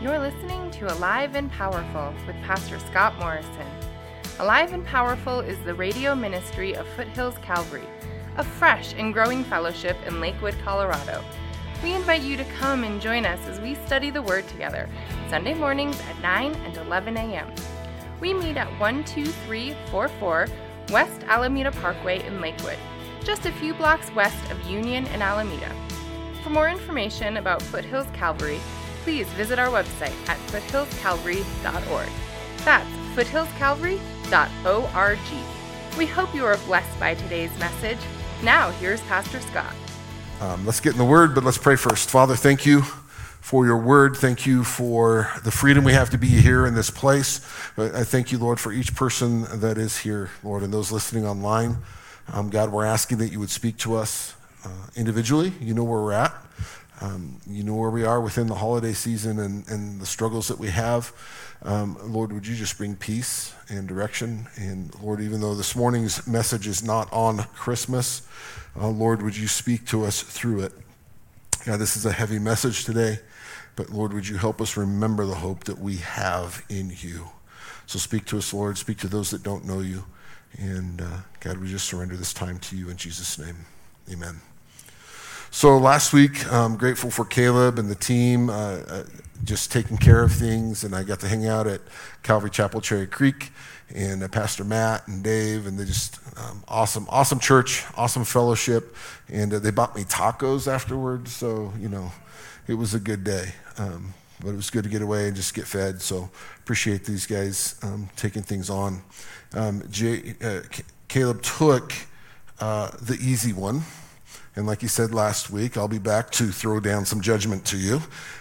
You're listening to Alive and Powerful with Pastor Scott Morrison. Alive and Powerful is the radio ministry of Foothills Calvary, a fresh and growing fellowship in Lakewood, Colorado. We invite you to come and join us as we study the Word together, Sunday mornings at 9 and 11 a.m. We meet at 12344 West Alameda Parkway in Lakewood, just a few blocks west of Union and Alameda. For more information about Foothills Calvary, please visit our website at foothillscalvary.org. That's foothillscalvary.org. We hope you are blessed by today's message. Now, here's Pastor Scott. Let's get in the Word, but let's pray first. Father, thank you for your Word. Thank you for the freedom we have to be here in this place. I thank you, Lord, for each person that is here, Lord, and those listening online. God, we're asking that you would speak to us individually. You know where we're at. You know where we are within the holiday season and the struggles that we have. Lord, would you just bring peace and direction? And Lord, even though this morning's message is not on Christmas, Lord, would you speak to us through it? God, this is a heavy message today, but Lord, would you help us remember the hope that we have in you? So speak to us, Lord. Speak to those that don't know you. And God, we just surrender this time to you in Jesus' name. Amen. So last week, I'm grateful for Caleb and the team just taking care of things, and I got to hang out at Calvary Chapel Cherry Creek, and Pastor Matt and Dave, and they just awesome church, awesome fellowship, and they bought me tacos afterwards, so, you know, it was a good day, but it was good to get away and just get fed, so appreciate these guys taking things on. Jay, Caleb took the easy one. And like he said last week, I'll be back to throw down some judgment to you.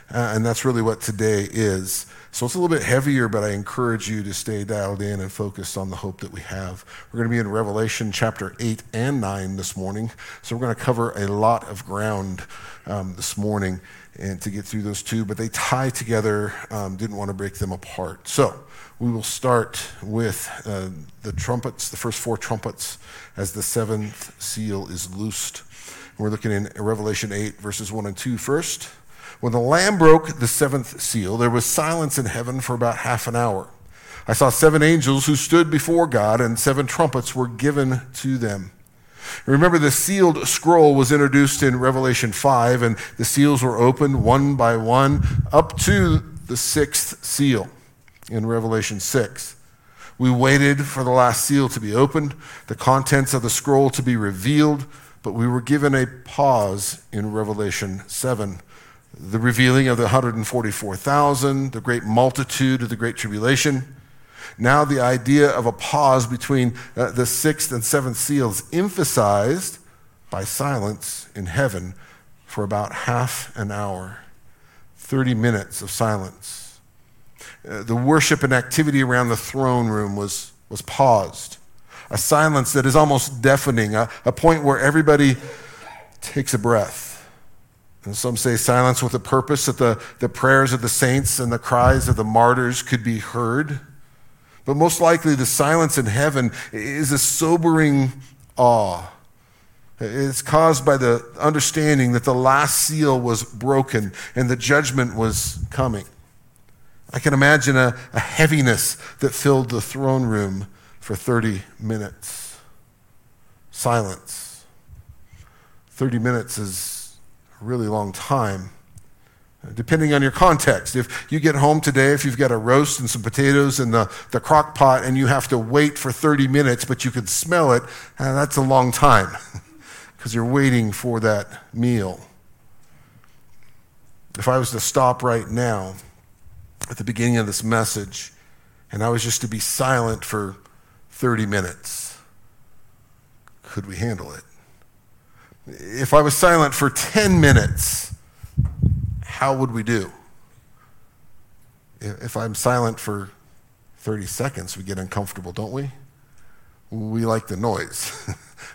And that's really what today is. So it's a little bit heavier, but I encourage you to stay dialed in and focused on the hope that we have. We're going to be in Revelation chapter 8 and 9 this morning. So we're going to cover a lot of ground this morning and to get through those two. But they tie together, didn't want to break them apart. So we will start with the trumpets, the first four trumpets, as the seventh seal is loosed. We're looking in Revelation 8, verses 1 and 2 first. When the Lamb broke the seventh seal, there was silence in heaven for about half an hour. I saw seven angels who stood before God, and seven trumpets were given to them. Remember, the sealed scroll was introduced in Revelation 5, and the seals were opened one by one up to the sixth seal in Revelation 6. We waited for the last seal to be opened, the contents of the scroll to be revealed, but we were given a pause in Revelation 7. The revealing of the 144,000, the great multitude of the great tribulation. Now the idea of a pause between the sixth and seventh seals emphasized by silence in heaven for about half an hour. 30 minutes of silence. The worship and activity around the throne room was paused. A silence that is almost deafening, a point where everybody takes a breath. And some say silence with a purpose, that the prayers of the saints and the cries of the martyrs could be heard. But most likely the silence in heaven is a sobering awe. It's caused by the understanding that the last seal was broken and the judgment was coming. I can imagine a heaviness that filled the throne room for 30 minutes. Silence. 30 minutes is a really long time, depending on your context. If you get home today, if you've got a roast and some potatoes in the crock pot and you have to wait for 30 minutes, but you can smell it, that's a long time because you're waiting for that meal. If I was to stop right now at the beginning of this message and I was just to be silent for 30 minutes. Could we handle it? If I was silent for 10 minutes, how would we do? If I'm silent for 30 seconds, we get uncomfortable, don't we? We like the noise.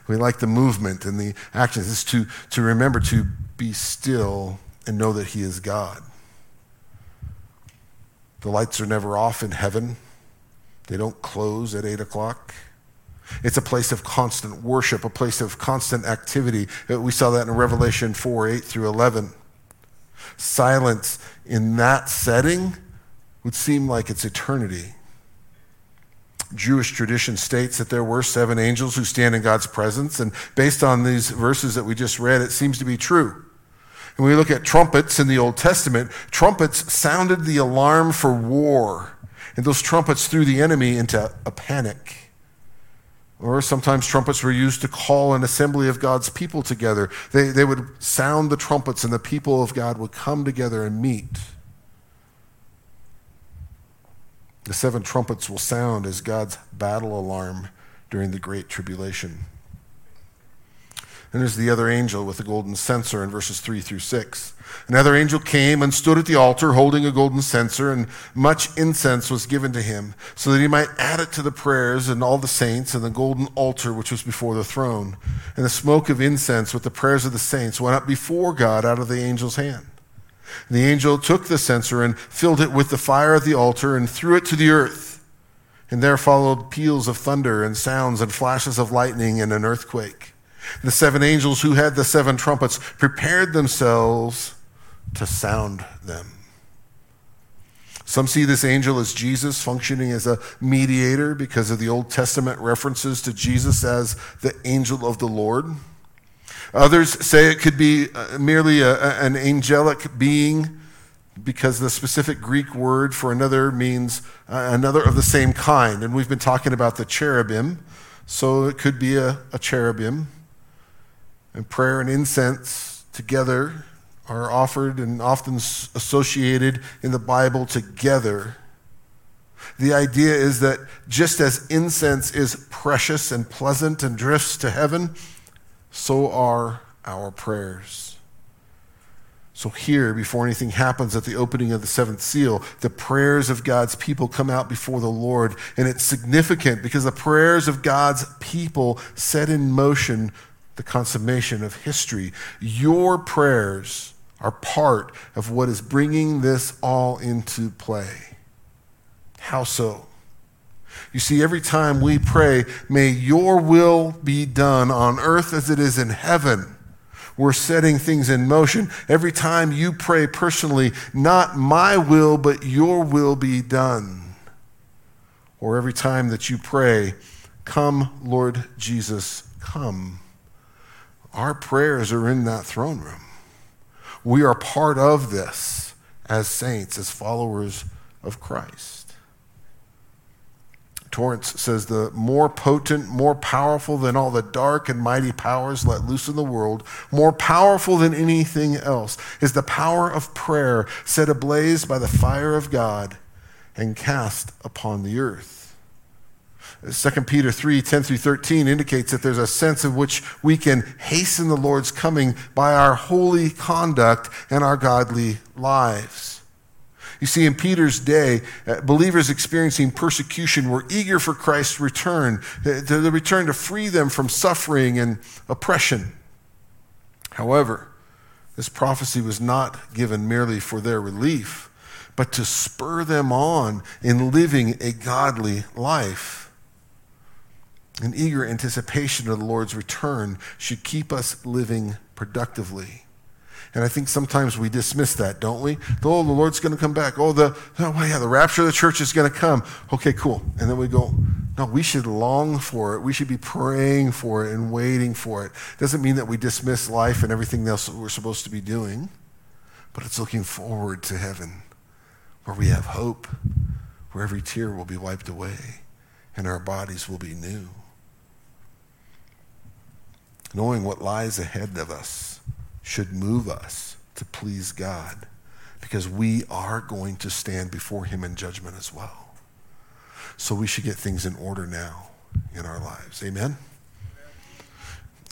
We like the movement and the actions. It's to remember to be still and know that He is God. The lights are never off in heaven. They don't close at 8 o'clock. It's a place of constant worship, a place of constant activity. We saw that in Revelation 4:8 through 11. silence in that setting would seem like it's eternity. Jewish tradition states that there were 7 angels who stand in God's presence, and based on these verses that we just read, it seems to be true. And we look at trumpets in the Old Testament. Trumpets sounded the alarm for war, and those trumpets threw the enemy into a panic. Or sometimes trumpets were used to call an assembly of God's people together. They would sound the trumpets, and the people of God would come together and meet. The 7 trumpets will sound as God's battle alarm during the Great Tribulation. And there's the other angel with the golden censer in verses 3-6. Another angel came and stood at the altar holding a golden censer, and much incense was given to him, so that he might add it to the prayers and all the saints and the golden altar which was before the throne. And the smoke of incense with the prayers of the saints went up before God out of the angel's hand. And the angel took the censer and filled it with the fire at the altar and threw it to the earth. And there followed peals of thunder and sounds and flashes of lightning and an earthquake. The 7 angels who had the 7 trumpets prepared themselves to sound them. Some see this angel as Jesus functioning as a mediator because of the Old Testament references to Jesus as the angel of the Lord. Others say it could be merely an angelic being because the specific Greek word for another means another of the same kind. And we've been talking about the cherubim, so it could be a cherubim. And prayer and incense together are offered and often associated in the Bible together. The idea is that just as incense is precious and pleasant and drifts to heaven, so are our prayers. So here, before anything happens at the opening of the 7th seal, the prayers of God's people come out before the Lord. And it's significant because the prayers of God's people set in motion the consummation of history. Your prayers are part of what is bringing this all into play. How so? You see, every time we pray, may your will be done on earth as it is in heaven, we're setting things in motion. Every time you pray personally, not my will, but your will be done. Or every time that you pray, come, Lord Jesus, come. Our prayers are in that throne room. We are part of this as saints, as followers of Christ. Torrance says, the more potent, more powerful than all the dark and mighty powers let loose in the world, more powerful than anything else, is the power of prayer set ablaze by the fire of God and cast upon the earth. 2 Peter 3:10-13 indicates that there's a sense in which we can hasten the Lord's coming by our holy conduct and our godly lives. You see, in Peter's day, believers experiencing persecution were eager for Christ's return, the return to free them from suffering and oppression. However, this prophecy was not given merely for their relief, but to spur them on in living a godly life. An eager anticipation of the Lord's return should keep us living productively. And I think sometimes we dismiss that, don't we? Oh, the Lord's going to come back. The rapture of the church is going to come. Okay, cool. And then we go, no, we should long for it. We should be praying for it and waiting for it. Doesn't mean that we dismiss life and everything else that we're supposed to be doing, but it's looking forward to heaven where we have hope, where every tear will be wiped away and our bodies will be new. Knowing what lies ahead of us should move us to please God, because we are going to stand before him in judgment as well. So we should get things in order now in our lives. Amen?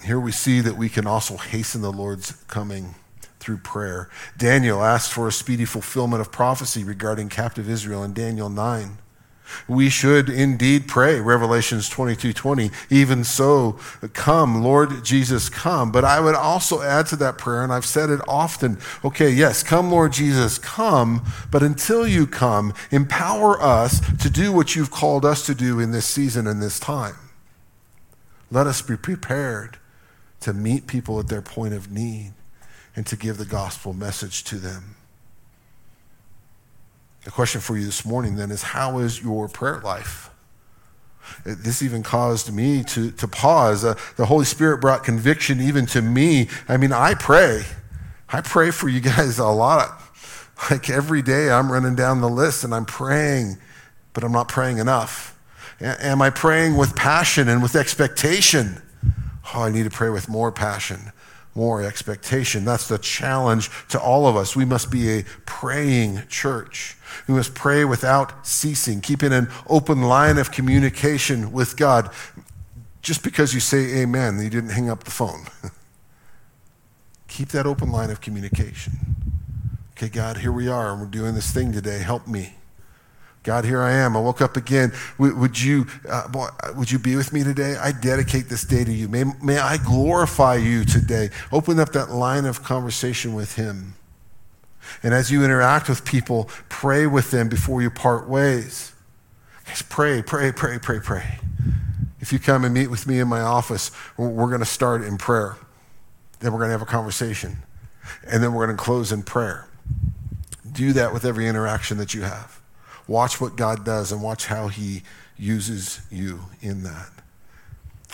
Here we see that we can also hasten the Lord's coming through prayer. Daniel asked for a speedy fulfillment of prophecy regarding captive Israel in Daniel 9. We should indeed pray, Revelations 22:20, even so, come, Lord Jesus, come. But I would also add to that prayer, and I've said it often, okay, yes, come, Lord Jesus, come, but until you come, empower us to do what you've called us to do in this season and this time. Let us be prepared to meet people at their point of need and to give the gospel message to them. The question for you this morning then is, how is your prayer life? This even caused me to pause. The Holy Spirit brought conviction even to me. I mean, I pray for you guys a lot. Like every day I'm running down the list and I'm praying, but I'm not praying enough. Am I praying with passion and with expectation? Oh, I need to pray with more passion, more expectation. That's the challenge to all of us. We must be a praying church. We must pray without ceasing, keeping an open line of communication with God. Just because you say amen, you didn't hang up the phone. Keep that open line of communication. Okay, God, here we are, and we're doing this thing today. Help me. God, here I am. I woke up again. Would you be with me today? I dedicate this day to you. May I glorify you today. Open up that line of conversation with him. And as you interact with people, pray with them before you part ways. Just pray. If you come and meet with me in my office, we're going to start in prayer. Then we're going to have a conversation. And then we're going to close in prayer. Do that with every interaction that you have. Watch what God does and watch how he uses you in that.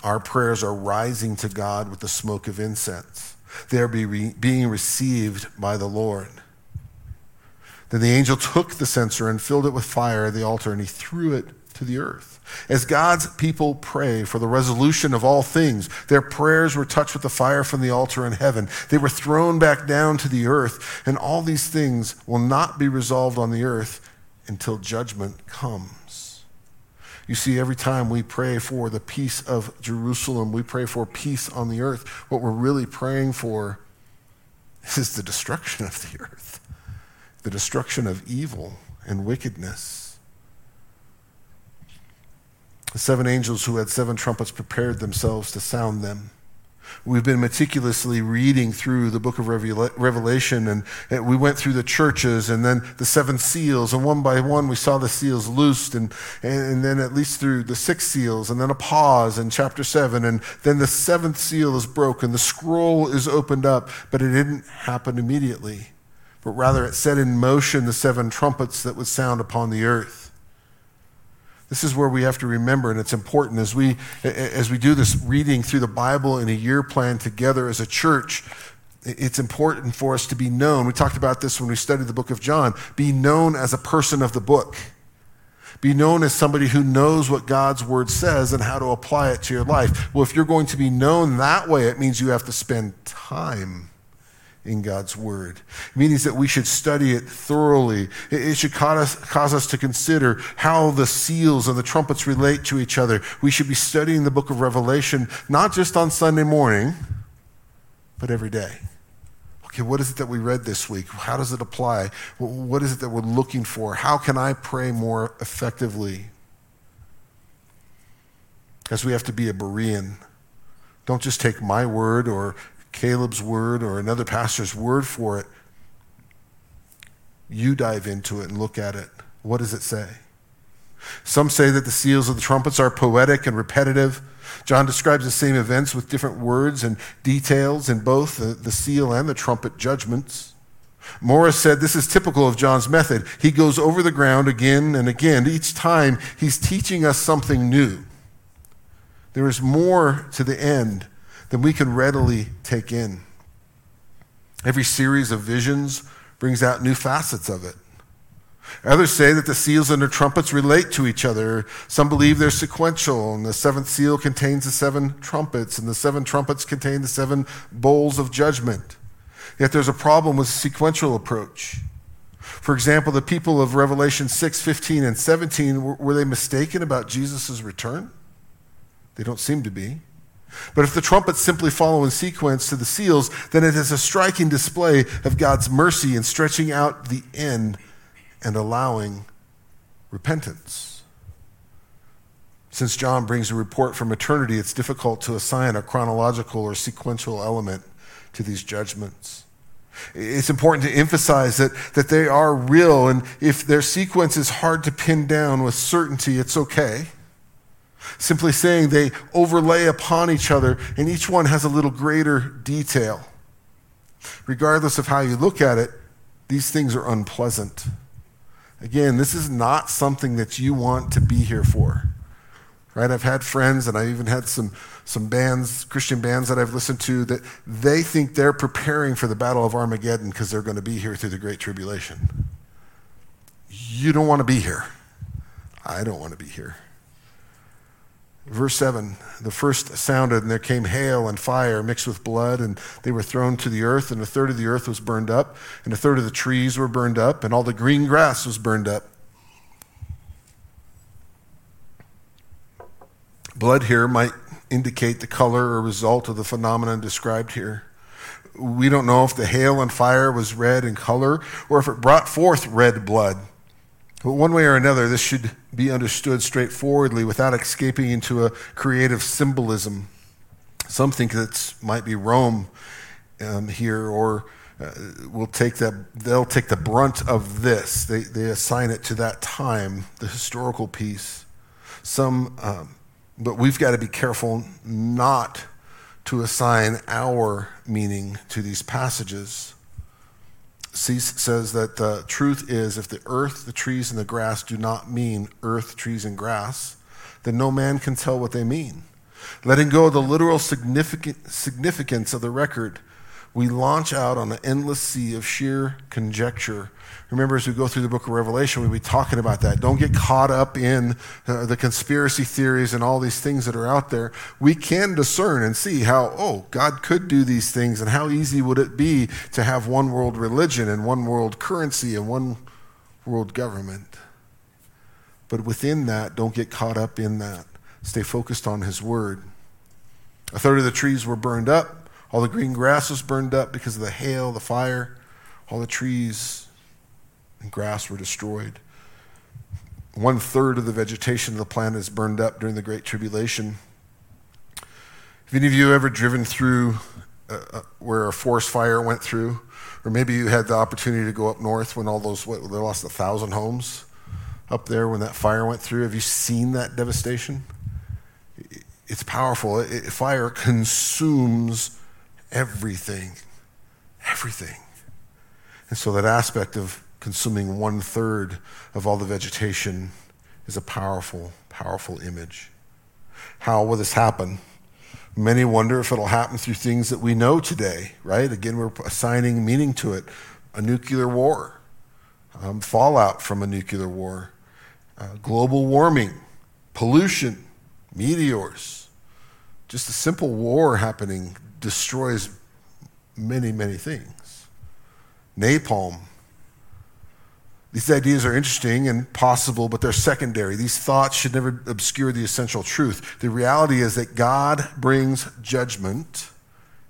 Our prayers are rising to God with the smoke of incense. They are being received by the Lord. Then the angel took the censer and filled it with fire at the altar, and he threw it to the earth. As God's people pray for the resolution of all things, their prayers were touched with the fire from the altar in heaven. They were thrown back down to the earth, and all these things will not be resolved on the earth until judgment comes. You see, every time we pray for the peace of Jerusalem, we pray for peace on the earth. What we're really praying for is the destruction of the earth, the destruction of evil and wickedness. The seven angels who had seven trumpets prepared themselves to sound them. We've been meticulously reading through the book of Revelation, and we went through the churches and then the seven seals, and one by one we saw the seals loosed, and then at least through the six seals, and then a pause in chapter 7, and then the seventh seal is broken, the scroll is opened up, but it didn't happen immediately, but rather it set in motion the seven trumpets that would sound upon the earth. This is where we have to remember, and it's important as we do this reading through the Bible in a year plan together as a church, it's important for us to be known. We talked about this when we studied the book of John. Be known as a person of the book. Be known as somebody who knows what God's word says and how to apply it to your life. Well, if you're going to be known that way, it means you have to spend time in God's word. It means that we should study it thoroughly. It should cause us to consider how the seals and the trumpets relate to each other. We should be studying the book of Revelation, not just on Sunday morning, but every day. Okay, what is it that we read this week? How does it apply? What is it that we're looking for? How can I pray more effectively? Because we have to be a Berean. Don't just take my word or Caleb's word or another pastor's word for it. You dive into it and look at it. What does it say? Some say that the seals of the trumpets are poetic and repetitive. John describes the same events with different words and details in both the seal and the trumpet judgments. Morris said this is typical of John's method. He goes over the ground again and again. Each time he's teaching us something new. There is more to the end than we can readily take in. Every series of visions brings out new facets of it. Others say that the seals and the trumpets relate to each other. Some believe they're sequential, and the seventh seal contains the seven trumpets, and the seven trumpets contain the seven bowls of judgment. Yet there's a problem with the sequential approach. For example, the people of Revelation 6, 15, and 17, were they mistaken about Jesus' return? They don't seem to be. But if the trumpets simply follow in sequence to the seals, then it is a striking display of God's mercy in stretching out the end and allowing repentance. Since John brings a report from eternity, it's difficult to assign a chronological or sequential element to these judgments. It's important to emphasize that they are real, and if their sequence is hard to pin down with certainty, it's okay. Simply saying they overlay upon each other, and each one has a little greater detail. Regardless of how you look at it, these things are unpleasant. Again, this is not something that you want to be here for, right? I've had friends, and I even had some bands, Christian bands that I've listened to, that they think they're preparing for the Battle of Armageddon because they're going to be here through the Great Tribulation. You don't want to be here. I don't want to be here. Verse 7, the first sounded, and there came hail and fire mixed with blood, and they were thrown to the earth, and a third of the earth was burned up, and a third of the trees were burned up, and all the green grass was burned up. Blood here might indicate the color or result of the phenomenon described here. We don't know if the hail and fire was red in color or if it brought forth red blood. But one way or another, this should be understood straightforwardly without escaping into a creative symbolism. Something that might be Rome here, or they'll take the brunt of this. They assign it to that time, the historical piece. But we've got to be careful not to assign our meaning to these passages. C says that the truth is, if the earth, the trees, and the grass do not mean earth, trees, and grass, then no man can tell what they mean. Letting go of the literal significance of the record, we launch out on an endless sea of sheer conjecture. Remember, as we go through the book of Revelation, we'll be talking about that. Don't get caught up in the conspiracy theories and all these things that are out there. We can discern and see how, God could do these things, and how easy would it be to have one world religion and one world currency and one world government. But within that, don't get caught up in that. Stay focused on his word. A third of the trees were burned up. All the green grass was burned up because of the hail, the fire, all the trees and grass were destroyed. 1/3 of the vegetation of the planet is burned up during the Great Tribulation. Have any of you ever driven through where a forest fire went through? Or maybe you had the opportunity to go up north when all those, they lost 1,000 homes up there when that fire went through. Have you seen that devastation? It's powerful. Fire consumes everything. And so that aspect of consuming 1/3 of all the vegetation is a powerful, powerful image. How will this happen? Many wonder if it'll happen through things that we know today, right? Again, we're assigning meaning to it. A nuclear war, fallout from a nuclear war, global warming, pollution, meteors. Just a simple war happening destroys many, many things. Napalm. These ideas are interesting and possible, but they're secondary. These thoughts should never obscure the essential truth. The reality is that God brings judgment.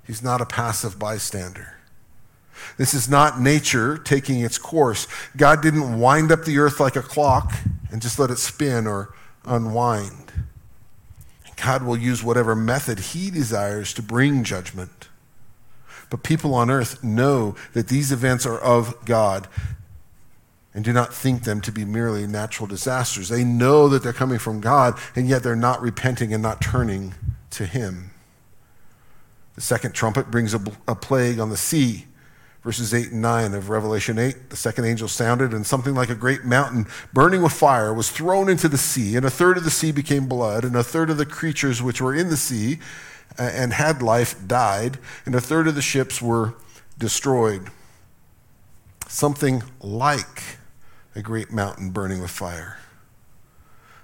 He's not a passive bystander. This is not nature taking its course. God didn't wind up the earth like a clock and just let it spin or unwind. God will use whatever method he desires to bring judgment. But people on earth know that these events are of God, and do not think them to be merely natural disasters. They know that they're coming from God, and yet they're not repenting and not turning to him. The second trumpet brings a plague on the sea. Verses 8 and 9 of Revelation 8, the second angel sounded, and something like a great mountain burning with fire was thrown into the sea, and a third of the sea became blood, and a third of the creatures which were in the sea and had life died, and a third of the ships were destroyed. Something like a great mountain burning with fire.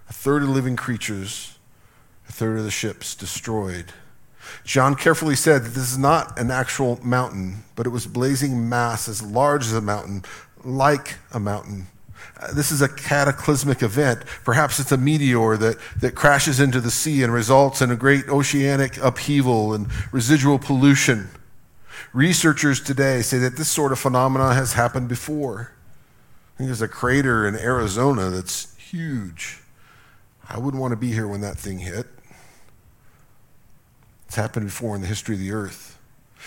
A third of living creatures, a third of the ships destroyed. John carefully said that this is not an actual mountain, but it was blazing mass as large as a mountain, like a mountain. This is a cataclysmic event. Perhaps it's a meteor that crashes into the sea and results in a great oceanic upheaval and residual pollution. Researchers today say that this sort of phenomenon has happened before. I think there's a crater in Arizona that's huge. I wouldn't want to be here when that thing hit. It's happened before in the history of the earth,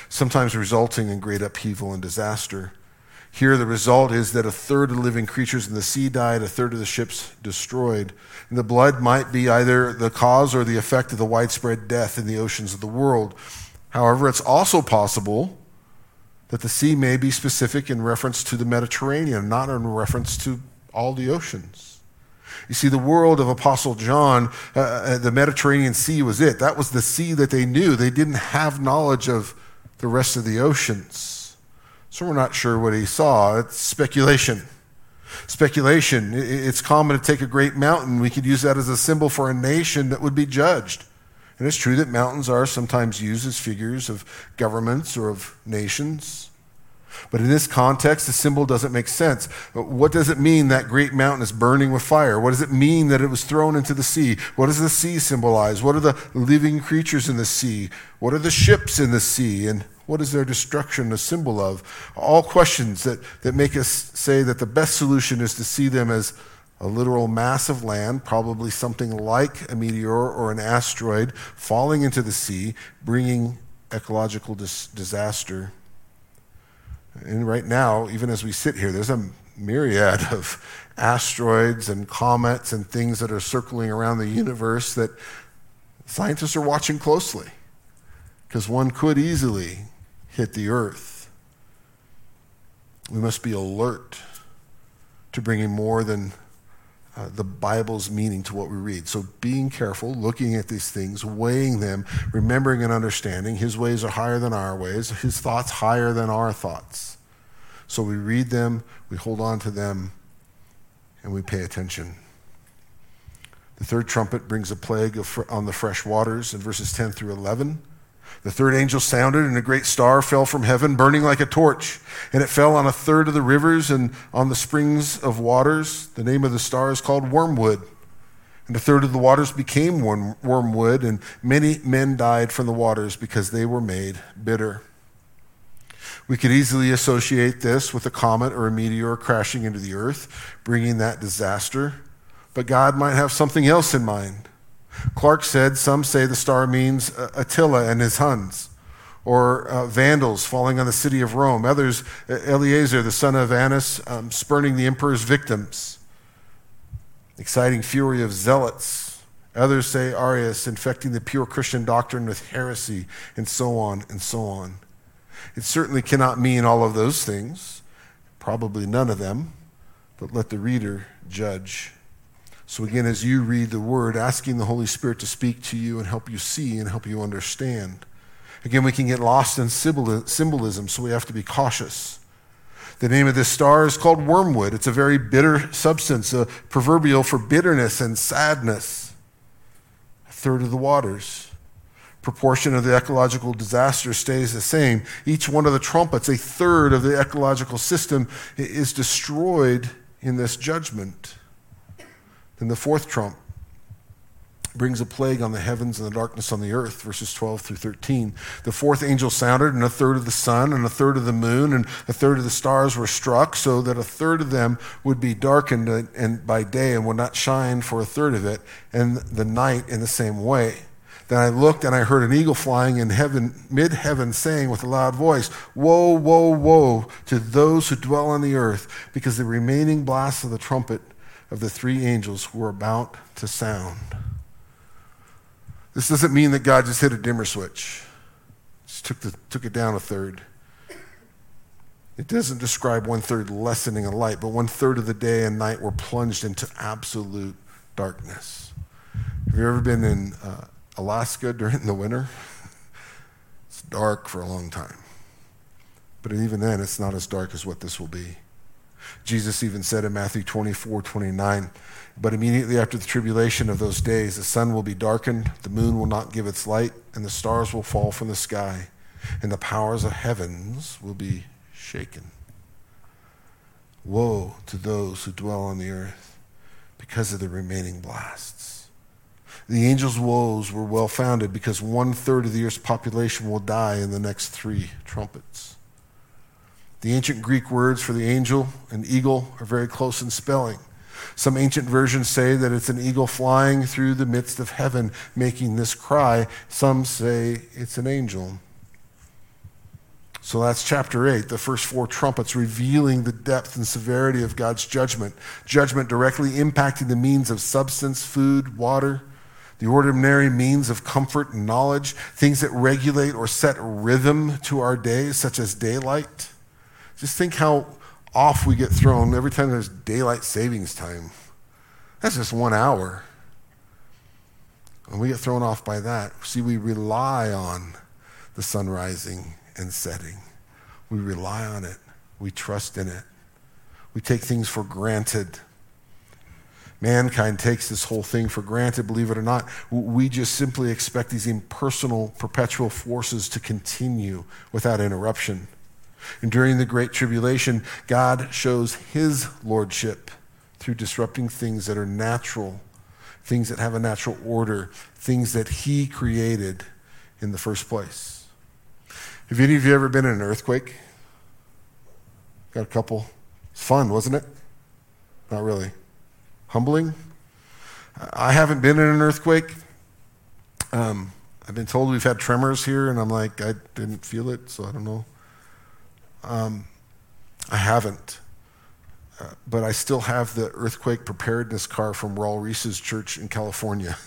sometimes resulting in great upheaval and disaster. Here the result is that a third of the living creatures in the sea died, a third of the ships destroyed. And the blood might be either the cause or the effect of the widespread death in the oceans of the world. However, it's also possible that the sea may be specific in reference to the Mediterranean, not in reference to all the oceans. You see, the world of Apostle John, the Mediterranean Sea was it. That was the sea that they knew. They didn't have knowledge of the rest of the oceans. So we're not sure what he saw. It's speculation. Speculation. It's common to take a great mountain. We could use that as a symbol for a nation that would be judged. And it's true that mountains are sometimes used as figures of governments or of nations. But in this context, the symbol doesn't make sense. What does it mean that great mountain is burning with fire? What does it mean that it was thrown into the sea? What does the sea symbolize? What are the living creatures in the sea? What are the ships in the sea? And what is their destruction a symbol of? All questions that make us say that the best solution is to see them as a literal mass of land, probably something like a meteor or an asteroid, falling into the sea, bringing ecological disaster. And right now, even as we sit here, there's a myriad of asteroids and comets and things that are circling around the universe that scientists are watching closely, because one could easily hit the earth. We must be alert to bringing more than the Bible's meaning to what we read. So being careful, looking at these things, weighing them, remembering and understanding. His ways are higher than our ways. His thoughts higher than our thoughts. So we read them, we hold on to them, and we pay attention. The third trumpet brings a plague on the fresh waters in verses 10 through 11. The third angel sounded, and a great star fell from heaven, burning like a torch. And it fell on a third of the rivers and on the springs of waters. The name of the star is called Wormwood. And a third of the waters became wormwood, and many men died from the waters because they were made bitter. We could easily associate this with a comet or a meteor crashing into the earth, bringing that disaster. But God might have something else in mind. Clark said, some say the star means Attila and his Huns, or vandals falling on the city of Rome. Others, Eleazar, the son of Annas, spurning the emperor's victims. Exciting fury of zealots. Others say Arius, infecting the pure Christian doctrine with heresy, and so on and so on. It certainly cannot mean all of those things, probably none of them, but let the reader judge. So again, as you read the word, asking the Holy Spirit to speak to you and help you see and help you understand. Again, we can get lost in symbolism, so we have to be cautious. The name of this star is called Wormwood. It's a very bitter substance, a proverbial for bitterness and sadness. A third of the waters. Proportion of the ecological disaster stays the same. Each one of the trumpets, a third of the ecological system, is destroyed in this judgment. Then the fourth trump brings a plague on the heavens and the darkness on the earth, verses 12 through 13. The fourth angel sounded, and a third of the sun, and a third of the moon, and a third of the stars were struck, so that a third of them would be darkened and by day and would not shine for a third of it, and the night in the same way. Then I looked, and I heard an eagle flying in heaven, mid-heaven, saying with a loud voice, "Woe, woe, woe to those who dwell on the earth, because the remaining blast of the trumpet of the three angels who are about to sound." This doesn't mean that God just hit a dimmer switch, just took it down a third. It doesn't describe one-third lessening of light, but one-third of the day and night were plunged into absolute darkness. Have you ever been in Alaska during the winter? It's dark for a long time. But even then, it's not as dark as what this will be. Jesus even said in Matthew 24:29, "But immediately after the tribulation of those days, the sun will be darkened, the moon will not give its light, and the stars will fall from the sky, and the powers of heavens will be shaken." Woe to those who dwell on the earth because of the remaining blasts. The angels' woes were well founded because one-third of the earth's population will die in the next three trumpets. The ancient Greek words for the angel and eagle are very close in spelling. Some ancient versions say that it's an eagle flying through the midst of heaven making this cry. Some say it's an angel. So that's chapter 8, the first four trumpets revealing the depth and severity of God's judgment. Judgment directly impacting the means of substance, food, water. the ordinary means of comfort and knowledge, things that regulate or set rhythm to our days, such as daylight. Just think how off we get thrown every time there's daylight savings time. That's just 1 hour. And we get thrown off by that. See, we rely on the sun rising and setting. We rely on it. We trust in it. We take things for granted. Mankind takes this whole thing for granted, believe it or not. We just simply expect these impersonal, perpetual forces to continue without interruption. And during the Great Tribulation, God shows his lordship through disrupting things that are natural, things that have a natural order, things that he created in the first place. Have any of you ever been in an earthquake? Got a couple. It's fun, wasn't it? Not really. Humbling? I haven't been in an earthquake. I've been told we've had tremors here, and I'm like, I didn't feel it, so I don't know. I haven't. But I still have the earthquake preparedness car from Raul Reese's church in California.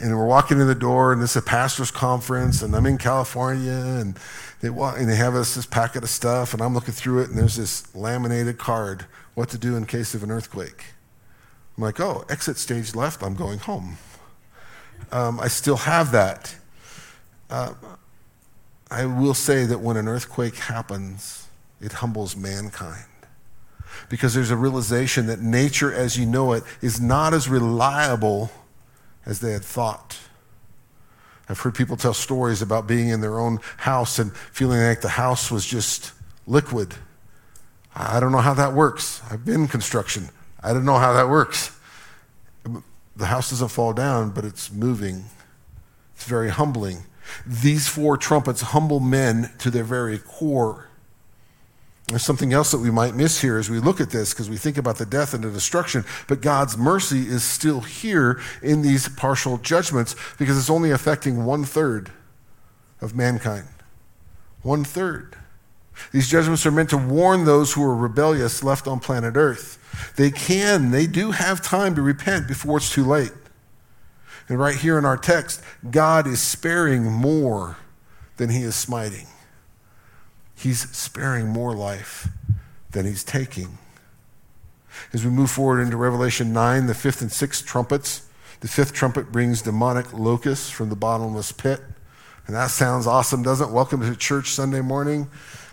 And we're walking in the door, and this is a pastor's conference, and I'm in California, and they have us this packet of stuff, and I'm looking through it, and there's this laminated card, what to do in case of an earthquake. I'm like, oh, exit stage left, I'm going home. I still have that. I will say that when an earthquake happens, it humbles mankind. Because there's a realization that nature as you know it is not as reliable as they had thought. I've heard people tell stories about being in their own house and feeling like the house was just liquid. I don't know how that works. I've been in construction. I don't know how that works. The house doesn't fall down, but it's moving. It's very humbling. These four trumpets humble men to their very core. There's something else that we might miss here as we look at this, because we think about the death and the destruction, but God's mercy is still here in these partial judgments because it's only affecting 1/3 of mankind. 1/3. These judgments are meant to warn those who are rebellious left on planet Earth. They do have time to repent before it's too late. And right here in our text, God is sparing more than he is smiting. He's sparing more life than he's taking. As we move forward into Revelation 9, the fifth and sixth trumpets, the fifth trumpet brings demonic locusts from the bottomless pit. And that sounds awesome, doesn't it? Welcome to church Sunday morning.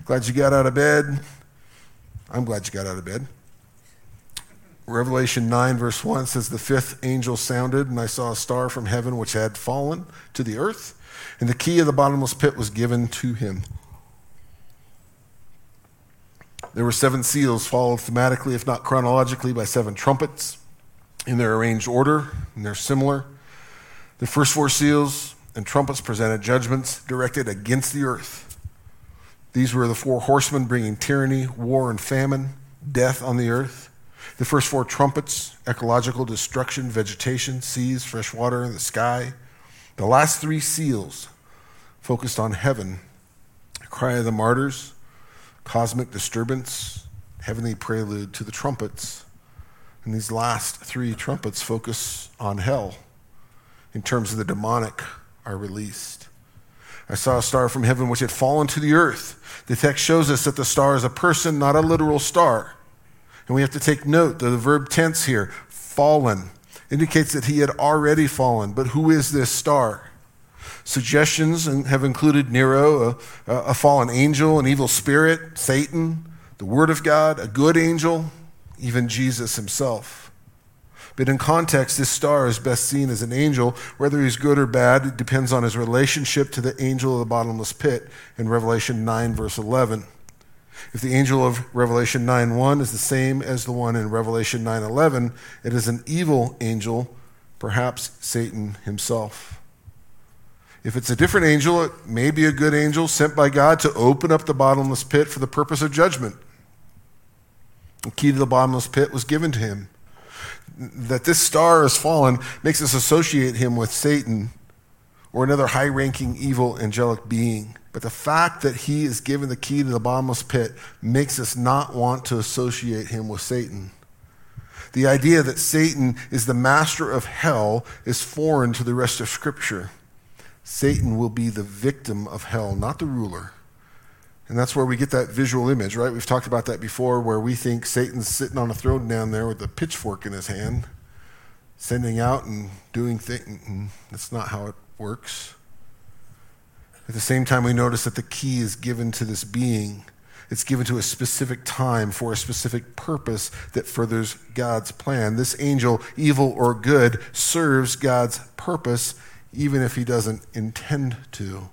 Glad you got out of bed. I'm glad you got out of bed. Revelation 9, verse 1 says, the fifth angel sounded, and I saw a star from heaven which had fallen to the earth, and the key of the bottomless pit was given to him. There were seven seals followed thematically, if not chronologically, by seven trumpets in their arranged order, and they're similar. The first four seals and trumpets presented judgments directed against the earth. These were the four horsemen bringing tyranny, war, and famine, death on the earth. The first four trumpets, ecological destruction, vegetation, seas, fresh water, and the sky. The last three seals focused on heaven, the cry of the martyrs, cosmic disturbance, heavenly prelude to the trumpets. And these last three trumpets focus on hell. In terms of the demonic are released. I saw a star from heaven which had fallen to the earth. The text shows us that the star is a person, not a literal star. And we have to take note that the verb tense here, fallen, indicates that he had already fallen. But who is this star? Suggestions have included Nero, a fallen angel, an evil spirit, Satan, the Word of God, a good angel, even Jesus himself. But in context, this star is best seen as an angel. Whether he's good or bad, it depends on his relationship to the angel of the bottomless pit in Revelation 9, verse 11. If the angel of Revelation 9:1 is the same as the one in Revelation 9:11, it is an evil angel, perhaps Satan himself. If it's a different angel, it may be a good angel sent by God to open up the bottomless pit for the purpose of judgment. The key to the bottomless pit was given to him. That this star has fallen makes us associate him with Satan or another high-ranking evil angelic being. But the fact that he is given the key to the bottomless pit makes us not want to associate him with Satan. The idea that Satan is the master of hell is foreign to the rest of Scripture. Satan will be the victim of hell, not the ruler. And that's where we get that visual image, right? We've talked about that before, where we think Satan's sitting on a throne down there with a pitchfork in his hand, sending out and doing things. That's not how it works. At the same time, we notice that the key is given to this being. It's given to a specific time for a specific purpose that furthers God's plan. This angel, evil or good, serves God's purpose even if he doesn't intend to.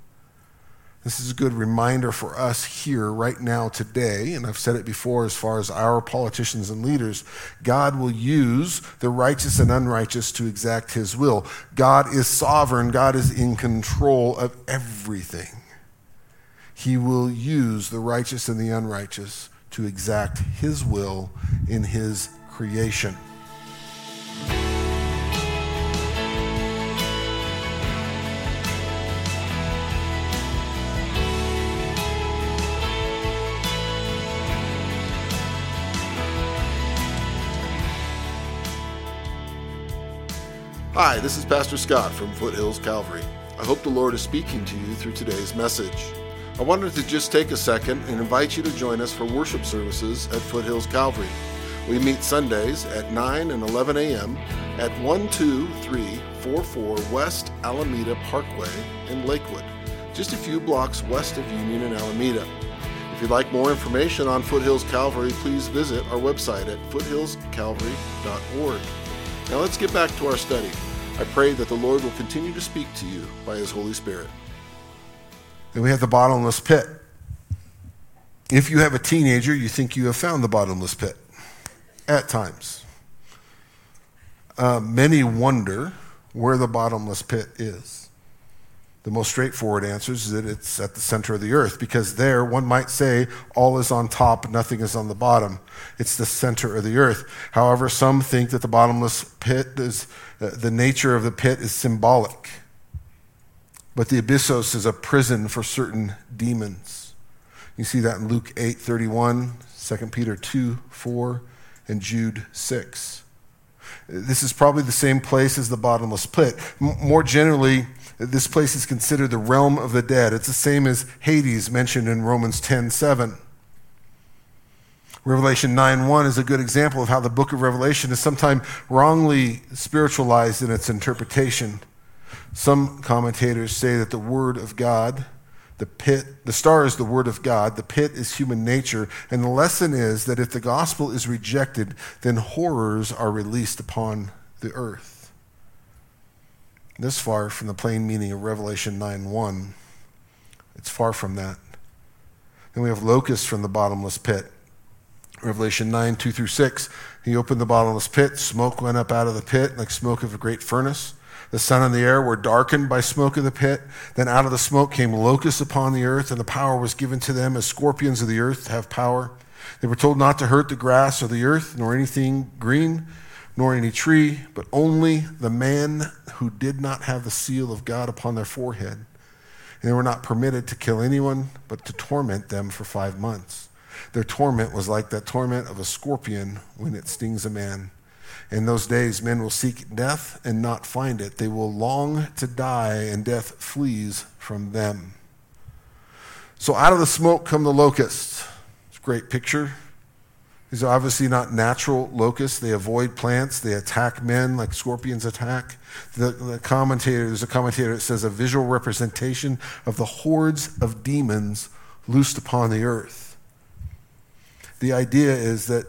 This is a good reminder for us here right now today, and I've said it before as far as our politicians and leaders, God will use the righteous and unrighteous to exact his will. God is sovereign. God is in control of everything. He will use the righteous and the unrighteous to exact his will in his creation. Hi, this is Pastor Scott from Foothills Calvary. I hope the Lord is speaking to you through today's message. I wanted to just take a second and invite you to join us for worship services at Foothills Calvary. We meet Sundays at 9 and 11 a.m. at 12344 West Alameda Parkway in Lakewood, just a few blocks west of Union and Alameda. If you'd like more information on Foothills Calvary, please visit our website at foothillscalvary.org. Now let's get back to our study. I pray that the Lord will continue to speak to you by his Holy Spirit. Then we have the bottomless pit. If you have a teenager, you think you have found the bottomless pit at times. Many wonder where the bottomless pit is. The most straightforward answer is that it's at the center of the earth, because there one might say all is on top, nothing is on the bottom. It's the center of the earth. However, some think that the bottomless pit is, the nature of the pit is symbolic. But the abyssos is a prison for certain demons. You see that in Luke 8:31, 2 Peter 2:4, and Jude 6. This is probably the same place as the bottomless pit. More generally, this place is considered the realm of the dead. It's the same as Hades mentioned in Romans 10:7. Revelation 9:1 is a good example of how the book of Revelation is sometimes wrongly spiritualized in its interpretation. Some commentators say that the word of God, the pit, the star is the word of God, the pit is human nature, and the lesson is that if the gospel is rejected, then horrors are released upon the earth. This far from the plain meaning of Revelation 9:1. It's far from that. Then we have locusts from the bottomless pit. Revelation 9:2-6. He opened the bottomless pit, smoke went up out of the pit like smoke of a great furnace. The sun and the air were darkened by smoke of the pit. Then out of the smoke came locusts upon the earth, and the power was given to them as scorpions of the earth have power. They were told not to hurt the grass or the earth, nor anything green, nor any tree, but only the man who did not have the seal of God upon their forehead. And they were not permitted to kill anyone, but to torment them for 5 months. Their torment was like the torment of a scorpion when it stings a man. In those days, men will seek death and not find it. They will long to die, and death flees from them. So out of the smoke come the locusts. It's a great picture. These are obviously not natural locusts. They avoid plants. They attack men like scorpions attack. There's a commentator that says a visual representation of the hordes of demons loosed upon the earth. The idea is that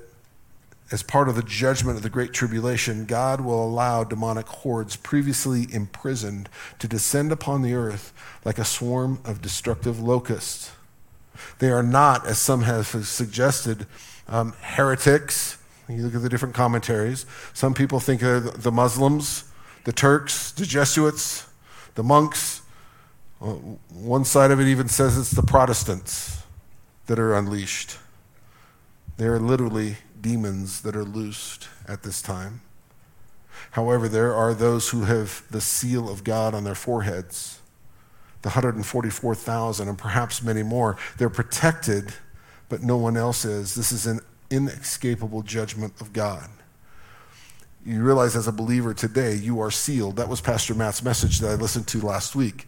as part of the judgment of the Great Tribulation, God will allow demonic hordes previously imprisoned to descend upon the earth like a swarm of destructive locusts. They are not, as some have suggested, heretics. You look at the different commentaries. Some people think they're the Muslims, the Turks, the Jesuits, the monks. One side of it even says it's the Protestants that are unleashed. They are literally demons that are loosed at this time. However, there are those who have the seal of God on their foreheads, the 144,000, and perhaps many more. They're protected, but no one else is. This is an inescapable judgment of God. you realize as a believer today, you are sealed. That was Pastor Matt's message that I listened to last week.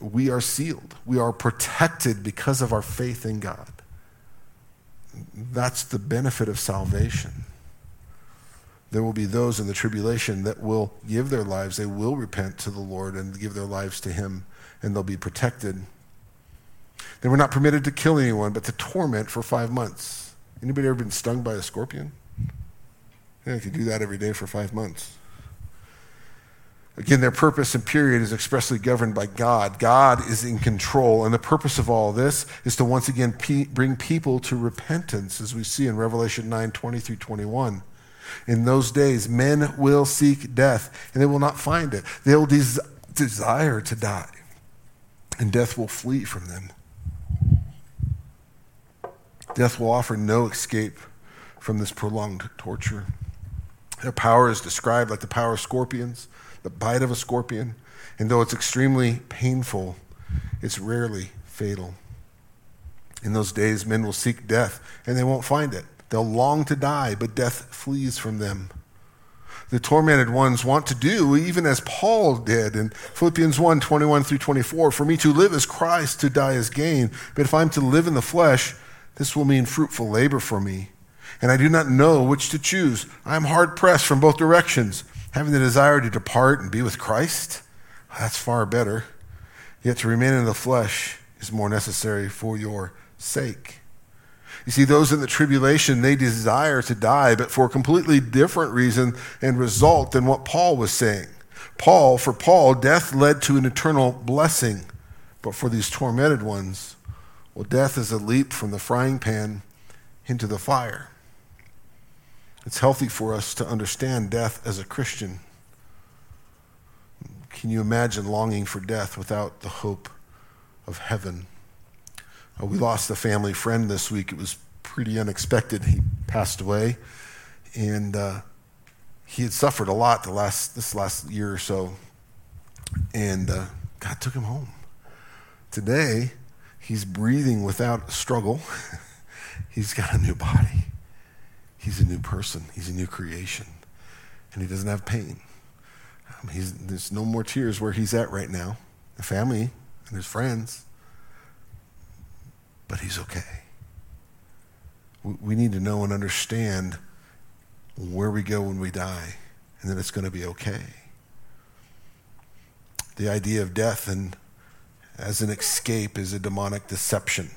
We are sealed. We are protected because of our faith in God. That's the benefit of salvation. There will be those in the tribulation that will give their lives. They will repent to the Lord and give their lives to him, and they'll be protected. They were not permitted to kill anyone, but to torment for 5 months. Anybody ever been stung by a scorpion? Yeah, you could do that every day for 5 months. Again, their purpose and period is expressly governed by God. God is in control, and the purpose of all this is to once again bring people to repentance, as we see in Revelation 9:20 through 21. In those days, men will seek death, and they will not find it. They will desire to die, and death will flee from them. Death will offer no escape from this prolonged torture. Their power is described like the power of scorpions, the bite of a scorpion, and though it's extremely painful, it's rarely fatal. In those days, men will seek death, and they won't find it. They'll long to die, but death flees from them. The tormented ones want to do, even as Paul did in Philippians 1, 21 through 24, for me to live is Christ, to die is gain. But if I'm to live in the flesh, this will mean fruitful labor for me. And I do not know which to choose. I am hard pressed from both directions. Having the desire to depart and be with Christ, that's far better. Yet to remain in the flesh is more necessary for your sake. You see, those in the tribulation, they desire to die, but for a completely different reason and result than what Paul was saying. For Paul, death led to an eternal blessing. But for these tormented ones, well, death is a leap from the frying pan into the fire. It's healthy for us to understand death as a Christian. Can you imagine longing for death without the hope of heaven? We lost a family friend this week. It was pretty unexpected. He passed away, and he had suffered a lot this last year or so, and God took him home. Today, he's breathing without struggle. He's got a new body. He's a new person. He's a new creation, and he doesn't have pain. There's no more tears where he's at right now. The family and his friends, but he's okay. We need to know and understand where we go when we die, and that it's going to be okay. The idea of death and as an escape is a demonic deception.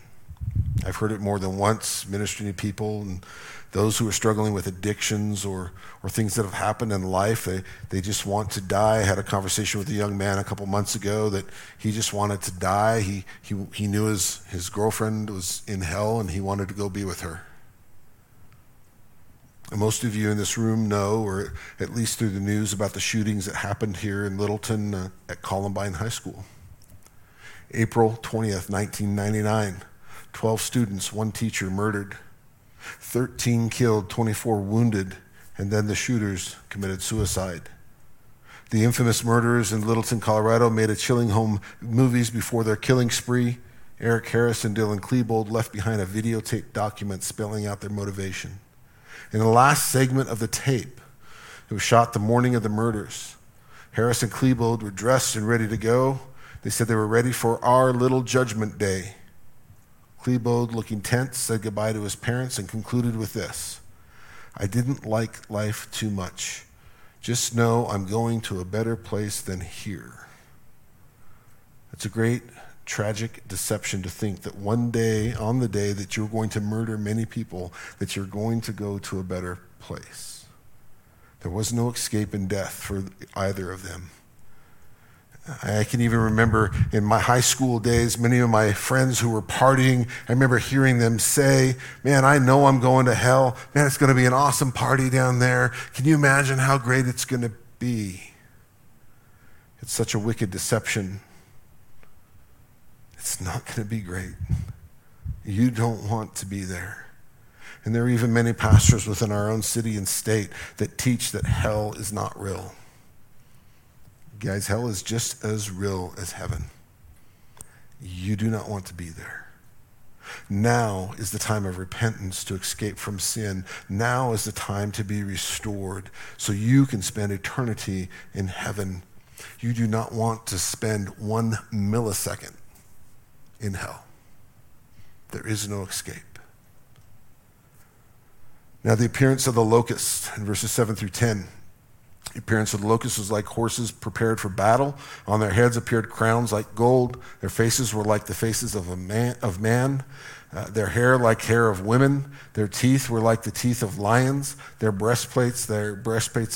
I've heard it more than once, ministering to people and those who are struggling with addictions or things that have happened in life. They just want to die. I had a conversation with a young man a couple months ago that he just wanted to die. He knew his girlfriend was in hell, and he wanted to go be with her. And most of you in this room know, or at least through the news, about the shootings that happened here in Littleton at Columbine High School. April 20th, 1999, 12 students, one teacher murdered. 13 killed, 24 wounded, and then the shooters committed suicide. The infamous murderers in Littleton, Colorado made a chilling home movies before their killing spree. Eric Harris and Dylan Klebold left behind a videotape document spelling out their motivation. In the last segment of the tape, it was shot the morning of the murders. Harris and Klebold were dressed and ready to go. They said they were ready for our little judgment day. Klebold, looking tense, said goodbye to his parents and concluded with this: I didn't like life too much. Just know I'm going to a better place than here. It's a great tragic deception to think that one day, on the day that you're going to murder many people, that you're going to go to a better place. There was no escape in death for either of them. I can even remember in my high school days, many of my friends who were partying, I remember hearing them say, man, I know I'm going to hell. Man, it's going to be an awesome party down there. Can you imagine how great it's going to be? It's such a wicked deception. It's not going to be great. You don't want to be there. And there are even many pastors within our own city and state that teach that hell is not real. Guys, hell is just as real as heaven. You do not want to be there. Now is the time of repentance to escape from sin. Now is the time to be restored so you can spend eternity in heaven. You do not want to spend one millisecond in hell. There is no escape. Now, the appearance of the locust in verses 7 through 10. The appearance of the locust was like horses prepared for battle. On their heads appeared crowns like gold. Their faces were like the faces of man. Their hair like hair of women. Their teeth were like the teeth of lions. Their breastplates of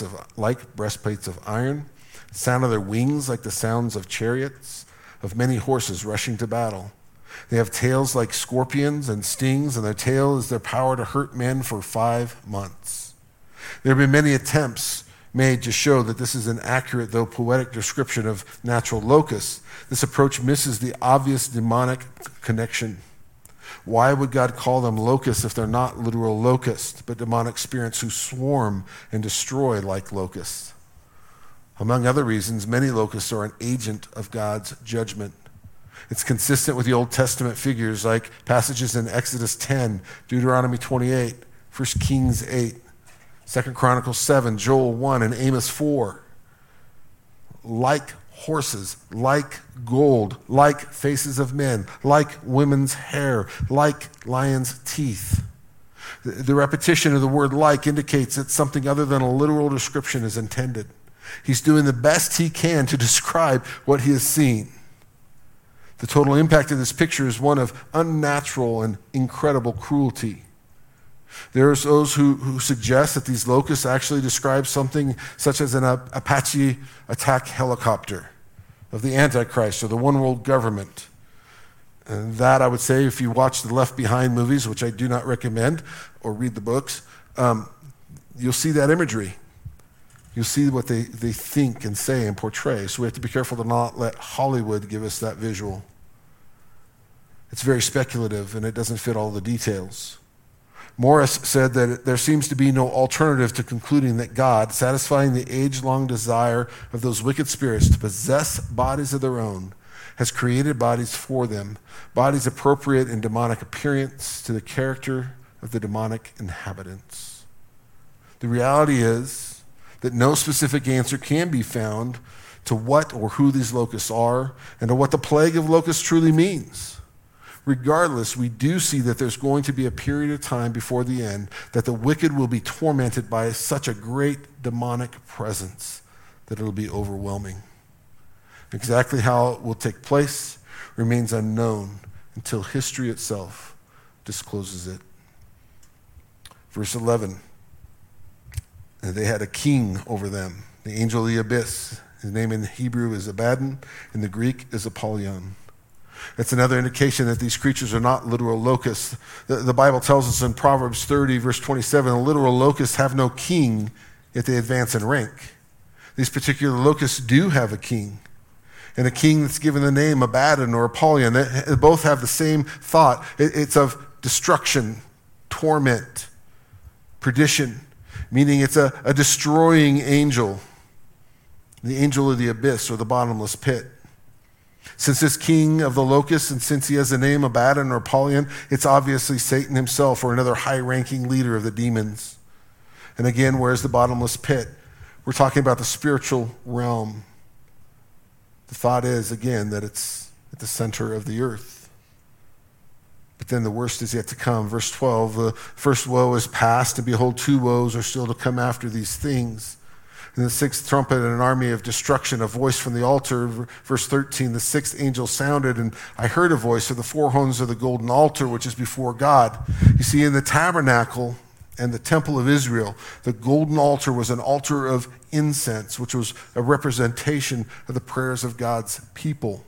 iron. The sound of their wings like the sounds of chariots, of many horses rushing to battle. They have tails like scorpions and stings, and their tail is their power to hurt men for 5 months. There have been many attempts made to show that this is an accurate, though poetic, description of natural locusts. This approach misses the obvious demonic connection. Why would God call them locusts if they're not literal locusts, but demonic spirits who swarm and destroy like locusts? Among other reasons, many locusts are an agent of God's judgment. It's consistent with the Old Testament figures like passages in Exodus 10, Deuteronomy 28, 1 Kings 8, 2 Chronicles 7, Joel 1, and Amos 4. Like horses, like gold, like faces of men, like women's hair, like lions' teeth. The repetition of the word like indicates that something other than a literal description is intended. He's doing the best he can to describe what he has seen. The total impact of this picture is one of unnatural and incredible cruelty. There are those who suggest that these locusts actually describe something such as an Apache attack helicopter of the Antichrist or the one world government. And that, I would say, if you watch the Left Behind movies, which I do not recommend, or read the books, you'll see that imagery. You'll see what they think and say and portray. So we have to be careful to not let Hollywood give us that visual. It's very speculative, and it doesn't fit all the details. Morris said that there seems to be no alternative to concluding that God, satisfying the age-long desire of those wicked spirits to possess bodies of their own, has created bodies for them, bodies appropriate in demonic appearance to the character of the demonic inhabitants. The reality is that no specific answer can be found to what or who these locusts are and to what the plague of locusts truly means. Regardless, we do see that there's going to be a period of time before the end that the wicked will be tormented by such a great demonic presence that it'll be overwhelming. Exactly how it will take place remains unknown until history itself discloses it. Verse 11. And they had a king over them, the angel of the abyss. His name in Hebrew is Abaddon, in the Greek is Apollyon. That's another indication that these creatures are not literal locusts. The Bible tells us in Proverbs 30, verse 27, the literal locusts have no king, yet they advance in rank. These particular locusts do have a king, and a king that's given the name Abaddon or Apollyon. They both have the same thought. It's of destruction, torment, perdition. Meaning it's a destroying angel, the angel of the abyss or the bottomless pit. Since this king of the locusts and since he has the name Abaddon or Apollyon, it's obviously Satan himself or another high-ranking leader of the demons. And again, where's the bottomless pit? We're talking about the spiritual realm. The thought is, again, that it's at the center of the earth. But then the worst is yet to come. Verse 12, the first woe is past, and behold, two woes are still to come after these things. And the sixth trumpet and an army of destruction, a voice from the altar. Verse 13, the sixth angel sounded, and I heard a voice of the four horns of the golden altar, which is before God. You see, in the tabernacle and the temple of Israel, the golden altar was an altar of incense, which was a representation of the prayers of God's people.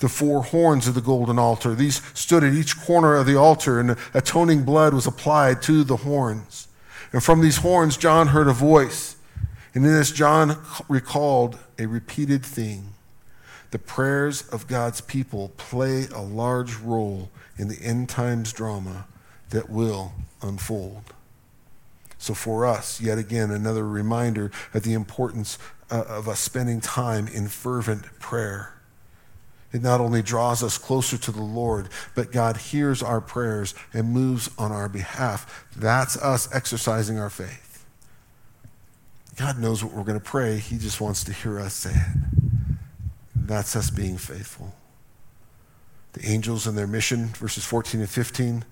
The four horns of the golden altar. These stood at each corner of the altar, and atoning blood was applied to the horns. And from these horns, John heard a voice. And in this, John recalled a repeated thing. The prayers of God's people play a large role in the end times drama that will unfold. So for us, yet again, another reminder of the importance of us spending time in fervent prayer. It not only draws us closer to the Lord, but God hears our prayers and moves on our behalf. That's us exercising our faith. God knows what we're going to pray. He just wants to hear us say it. That's us being faithful. The angels and their mission, verses 14 and 15.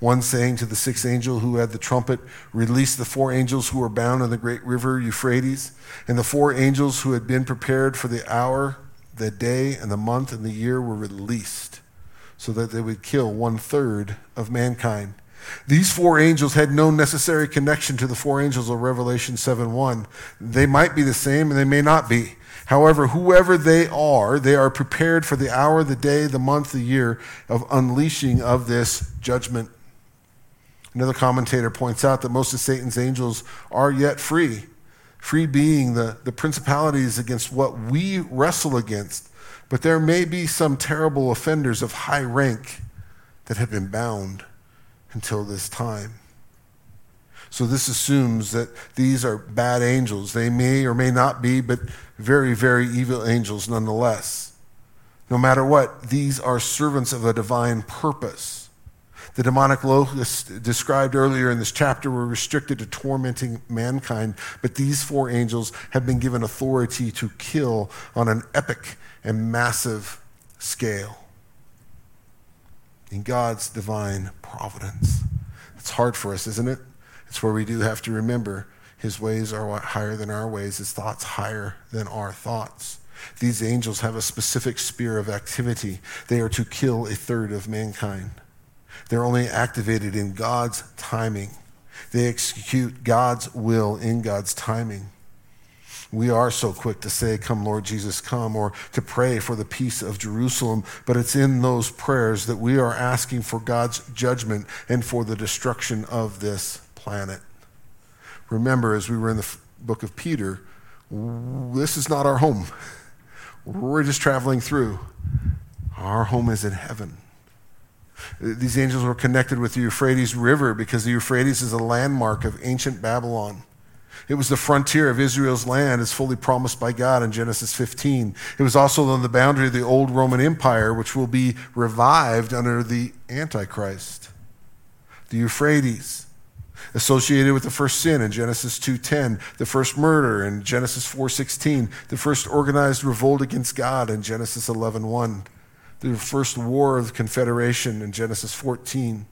One saying to the sixth angel who had the trumpet, release the four angels who were bound in the great river Euphrates, and the four angels who had been prepared for the hour, the day, and the month, and the year were released so that they would kill 1/3 of mankind. These four angels had no necessary connection to the four angels of Revelation 7:1. They might be the same and they may not be. However, whoever they are prepared for the hour, the day, the month, the year of unleashing of this judgment. Another commentator points out that most of Satan's angels are yet free. Free being the principalities against what we wrestle against. But there may be some terrible offenders of high rank that have been bound until this time. So this assumes that these are bad angels. They may or may not be, but very, very evil angels nonetheless. No matter what, these are servants of a divine purpose. The demonic locusts described earlier in this chapter were restricted to tormenting mankind, but these four angels have been given authority to kill on an epic and massive scale. In God's divine providence. It's hard for us, isn't it? It's where we do have to remember his ways are higher than our ways, his thoughts higher than our thoughts. These angels have a specific sphere of activity. They are to kill 1/3 of mankind. They're only activated in God's timing. They execute God's will in God's timing. We are so quick to say, come Lord Jesus, come, or to pray for the peace of Jerusalem, but it's in those prayers that we are asking for God's judgment and for the destruction of this planet. Remember, as we were in the book of Peter, this is not our home. We're just traveling through. Our home is in heaven. These angels were connected with the Euphrates River because the Euphrates is a landmark of ancient Babylon. It was the frontier of Israel's land as fully promised by God in Genesis 15. It was also on the boundary of the old Roman Empire, which will be revived under the Antichrist. The Euphrates, associated with the first sin in Genesis 2:10, the first murder in Genesis 4:16, the first organized revolt against God in Genesis 11:1. The first war of the Confederation in Genesis 14,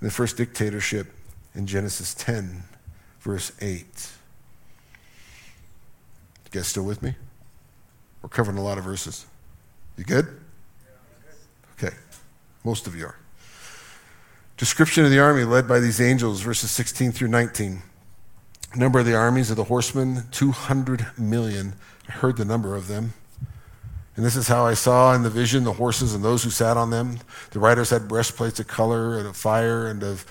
the first dictatorship in Genesis 10, verse 8. You guys still with me? We're covering a lot of verses. You good? Okay, most of you are. Description of the army led by these angels, verses 16 through 19. Number of the armies of the horsemen, 200 million. I heard the number of them. And this is how I saw in the vision the horses and those who sat on them. The riders had breastplates of color and of fire and of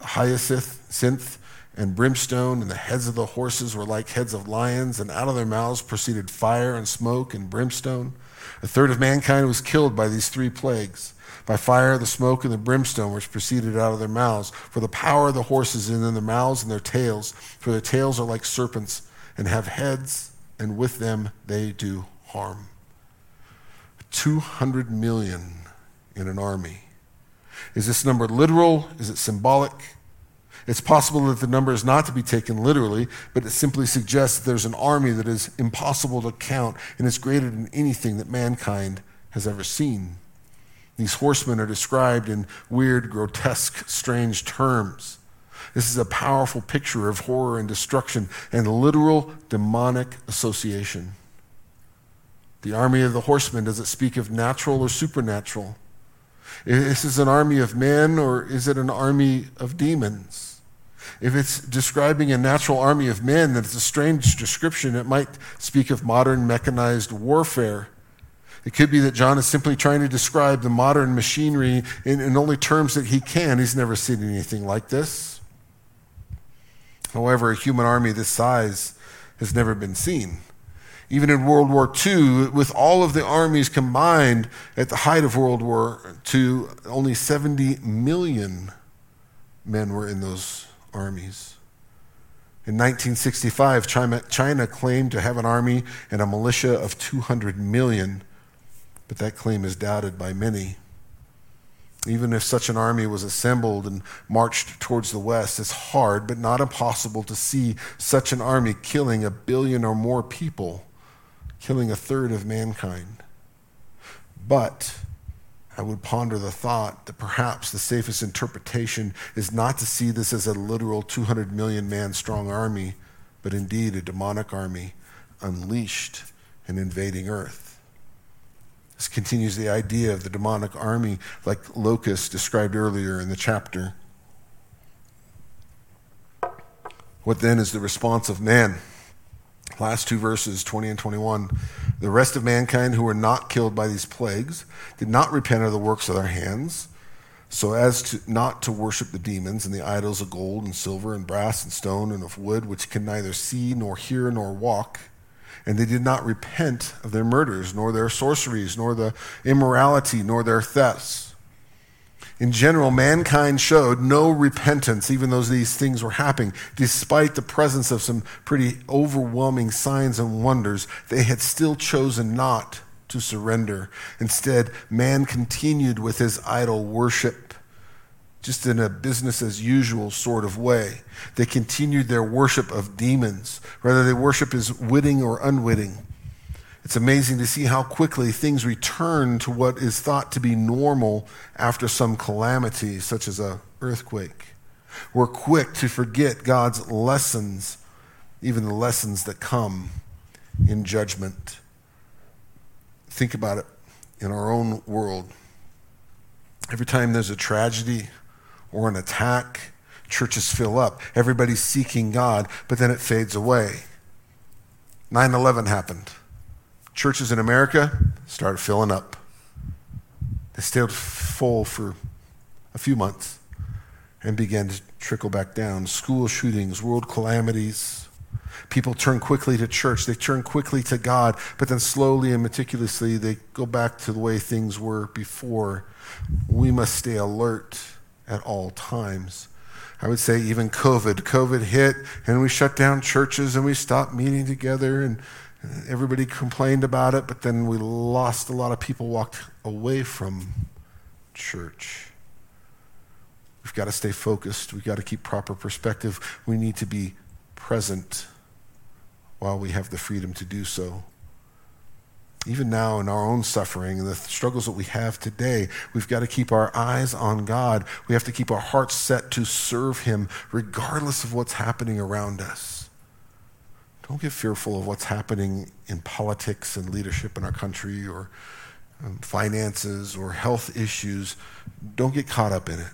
hyacinth and brimstone, and the heads of the horses were like heads of lions, and out of their mouths proceeded fire and smoke and brimstone. 1/3 of mankind was killed by these three plagues, by fire, the smoke, and the brimstone which proceeded out of their mouths. For the power of the horses is in their mouths and their tails, for their tails are like serpents and have heads, and with them they do harm. 200 million in an army. Is this number literal? Is it symbolic? It's possible that the number is not to be taken literally, but it simply suggests that there's an army that is impossible to count and is greater than anything that mankind has ever seen. These horsemen are described in weird, grotesque, strange terms. This is a powerful picture of horror and destruction and literal demonic association. The army of the horsemen, does it speak of natural or supernatural? Is this an army of men or is it an army of demons? If it's describing a natural army of men, then it's a strange description. It might speak of modern mechanized warfare. It could be that John is simply trying to describe the modern machinery in only terms that he can. He's never seen anything like this. However, a human army this size has never been seen. Even in World War II, with all of the armies combined at the height of World War II, only 70 million men were in those armies. In 1965, China claimed to have an army and a militia of 200 million. But that claim is doubted by many. Even if such an army was assembled and marched towards the west, it's hard but not impossible to see such an army killing 1 billion or more people, killing 1/3 of mankind. But I would ponder the thought that perhaps the safest interpretation is not to see this as a literal 200 million man strong army, but indeed a demonic army unleashed and invading earth. This continues the idea of the demonic army like locusts described earlier in the chapter. What then is the response of man? Last two verses, 20 and 21. The rest of mankind who were not killed by these plagues did not repent of the works of their hands, so as to not to worship the demons and the idols of gold and silver and brass and stone and of wood, which can neither see nor hear nor walk. And they did not repent of their murders, nor their sorceries, nor the immorality, nor their thefts. In general, mankind showed no repentance, even though these things were happening. Despite the presence of some pretty overwhelming signs and wonders, they had still chosen not to surrender. Instead, man continued with his idol worship, just in a business-as-usual sort of way. They continued their worship of demons. Rather, their worship is witting or unwitting. It's amazing to see how quickly things return to what is thought to be normal after some calamity, such as an earthquake. We're quick to forget God's lessons, even the lessons that come in judgment. Think about it in our own world. Every time there's a tragedy or an attack, churches fill up. Everybody's seeking God, but then it fades away. 9/11 happened. Churches in America started filling up. They stayed full for a few months and began to trickle back down. School shootings, world calamities. People turn quickly to church. They turn quickly to God, but then slowly and meticulously they go back to the way things were before. We must stay alert at all times. I would say even COVID. COVID hit and we shut down churches and we stopped meeting together and everybody complained about it, but then we lost a lot of people, walked away from church. We've got to stay focused. We've got to keep proper perspective. We need to be present while we have the freedom to do so. Even now in our own suffering and the struggles that we have today, we've got to keep our eyes on God. We have to keep our hearts set to serve him regardless of what's happening around us. Don't get fearful of what's happening in politics and leadership in our country or finances or health issues. Don't get caught up in it.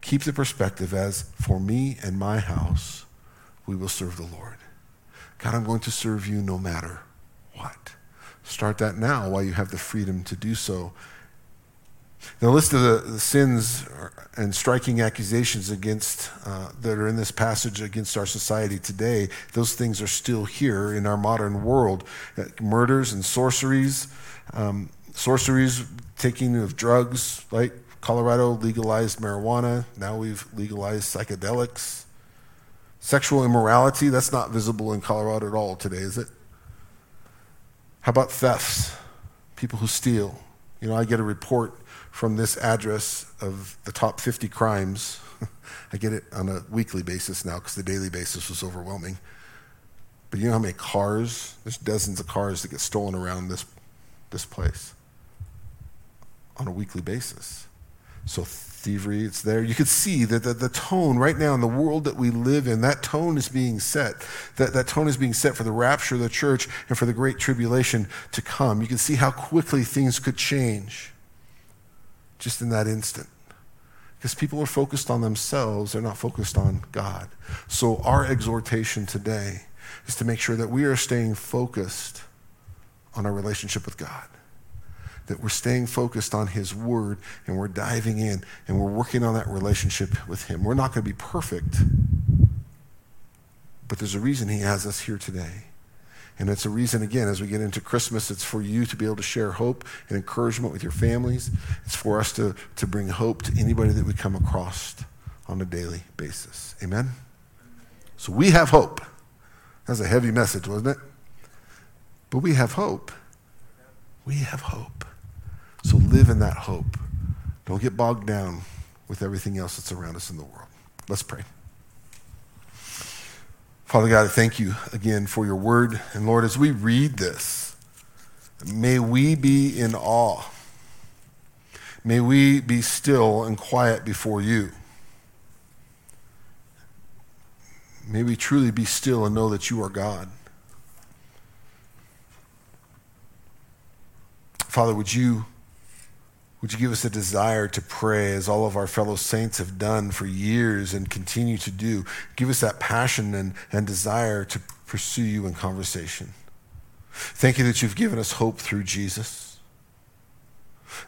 Keep the perspective as, for me and my house, we will serve the Lord. God, I'm going to serve you no matter what. Start that now while you have the freedom to do so. Now, the list of the sins and striking accusations against that are in this passage against our society today, those things are still here in our modern world. Murders and sorceries, taking of drugs, like Colorado legalized marijuana. Now we've legalized psychedelics. Sexual immorality, that's not visible in Colorado at all today, is it? How about thefts? People who steal. You know, I get a report from this address of the top 50 crimes. I get it on a weekly basis now because the daily basis was overwhelming. But you know how many cars? There's dozens of cars that get stolen around this place on a weekly basis. So thievery, it's there. You could see that the tone right now in the world that we live in, that tone is being set. That tone is being set for the rapture of the church and for the great tribulation to come. You can see how quickly things could change just in that instant. Because people are focused on themselves, they're not focused on God. So our exhortation today is to make sure that we are staying focused on our relationship with God, that we're staying focused on his word and we're diving in and we're working on that relationship with him. We're not going to be perfect, but there's a reason he has us here today. And it's a reason, again, as we get into Christmas, it's for you to be able to share hope and encouragement with your families. It's for us to bring hope to anybody that we come across on a daily basis. Amen? So we have hope. That was a heavy message, wasn't it? But we have hope. We have hope. So live in that hope. Don't get bogged down with everything else that's around us in the world. Let's pray. Father God, I thank you again for your word. And Lord, as we read this, may we be in awe. May we be still and quiet before you. May we truly be still and know that you are God. Father, would you give us a desire to pray as all of our fellow saints have done for years and continue to do? Give us that passion and desire to pursue you in conversation. Thank you that you've given us hope through Jesus.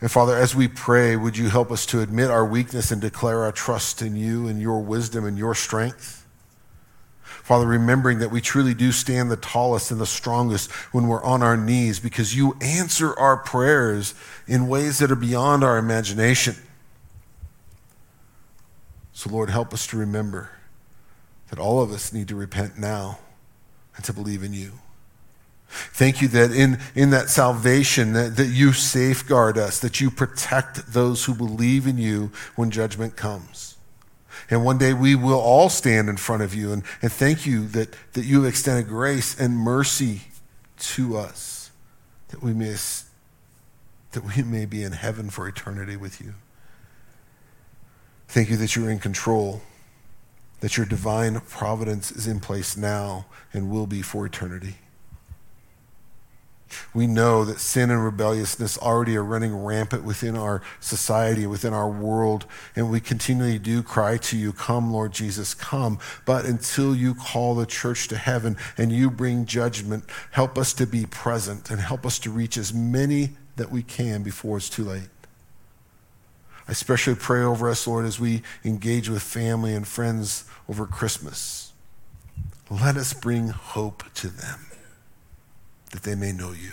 And Father, as we pray, would you help us to admit our weakness and declare our trust in you and your wisdom and your strength? Father, remembering that we truly do stand the tallest and the strongest when we're on our knees, because you answer our prayers in ways that are beyond our imagination. So Lord, help us to remember that all of us need to repent now and to believe in you. Thank you that in that salvation that you safeguard us, that you protect those who believe in you when judgment comes. And one day we will all stand in front of you, and thank you that you have extended grace and mercy to us, that we may be in heaven for eternity with you. Thank you that you're in control, that your divine providence is in place now and will be for eternity. We know that sin and rebelliousness already are running rampant within our society, within our world, and we continually do cry to you, come, Lord Jesus, come. But until you call the church to heaven and you bring judgment, help us to be present and help us to reach as many that we can before it's too late. I especially pray over us, Lord, as we engage with family and friends over Christmas. Let us bring hope to them, that they may know you.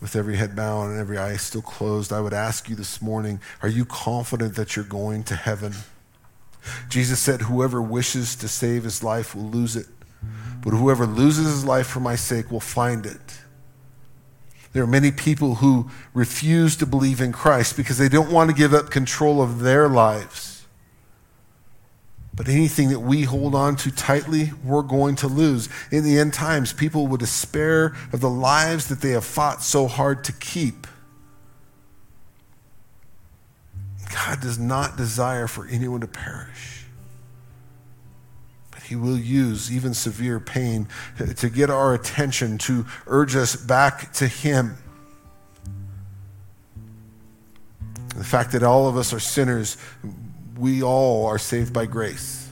With every head bowed and every eye still closed, I would ask you this morning, are you confident that you're going to heaven? Jesus said, whoever wishes to save his life will lose it, but whoever loses his life for my sake will find it. There are many people who refuse to believe in Christ because they don't want to give up control of their lives. But anything that we hold on to tightly, we're going to lose. In the end times, people will despair of the lives that they have fought so hard to keep. God does not desire for anyone to perish. But he will use even severe pain to get our attention, to urge us back to him. The fact that all of us are sinners, we all are saved by grace.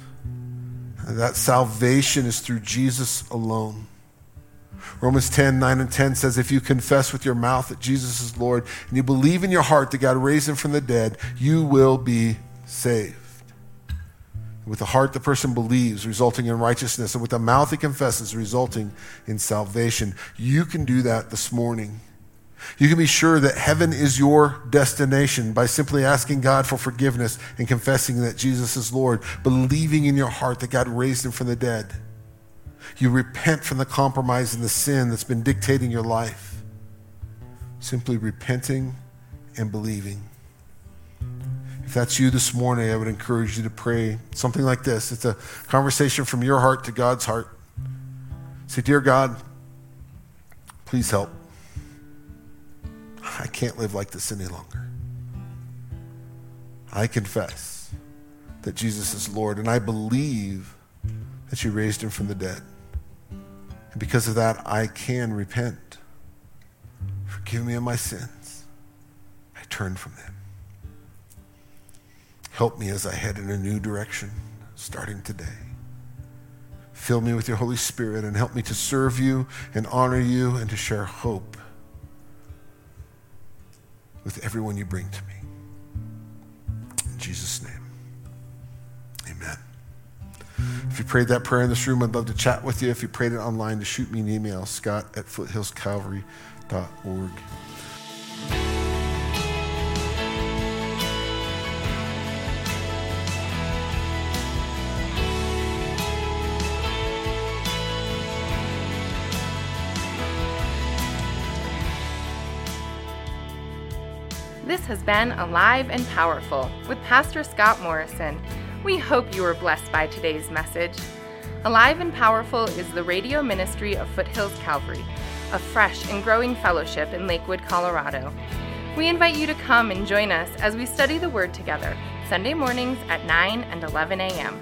That salvation is through Jesus alone. Romans 10, 9 and 10 says, if you confess with your mouth that Jesus is Lord and you believe in your heart that God raised him from the dead, you will be saved. With the heart, the person believes, resulting in righteousness, and with the mouth, he confesses, resulting in salvation. You can do that this morning. You can be sure that heaven is your destination by simply asking God for forgiveness and confessing that Jesus is Lord, believing in your heart that God raised him from the dead. You repent from the compromise and the sin that's been dictating your life. Simply repenting and believing. If that's you this morning, I would encourage you to pray something like this. It's a conversation from your heart to God's heart. Say, dear God, please help. I can't live like this any longer. I confess that Jesus is Lord, and I believe that you raised him from the dead. And because of that, I can repent. Forgive me of my sins. I turn from them. Help me as I head in a new direction, starting today. Fill me with your Holy Spirit and help me to serve you and honor you and to share hope with everyone you bring to me. In Jesus' name, amen. If you prayed that prayer in this room, I'd love to chat with you. If you prayed it online, to shoot me an email, scott@foothillscalvary.org. This has been Alive and Powerful with Pastor Scott Morrison. We hope you were blessed by today's message. Alive and Powerful is the radio ministry of Foothills Calvary, a fresh and growing fellowship in Lakewood, Colorado. We invite you to come and join us as we study the Word together, Sunday mornings at 9 and 11 a.m.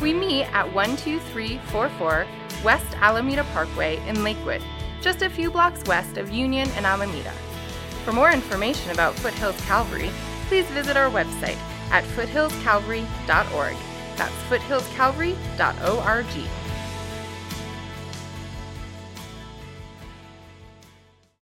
We meet at 12344 West Alameda Parkway in Lakewood, just a few blocks west of Union and Alameda. For more information about Foothills Calvary, please visit our website at foothillscalvary.org. That's foothillscalvary.org.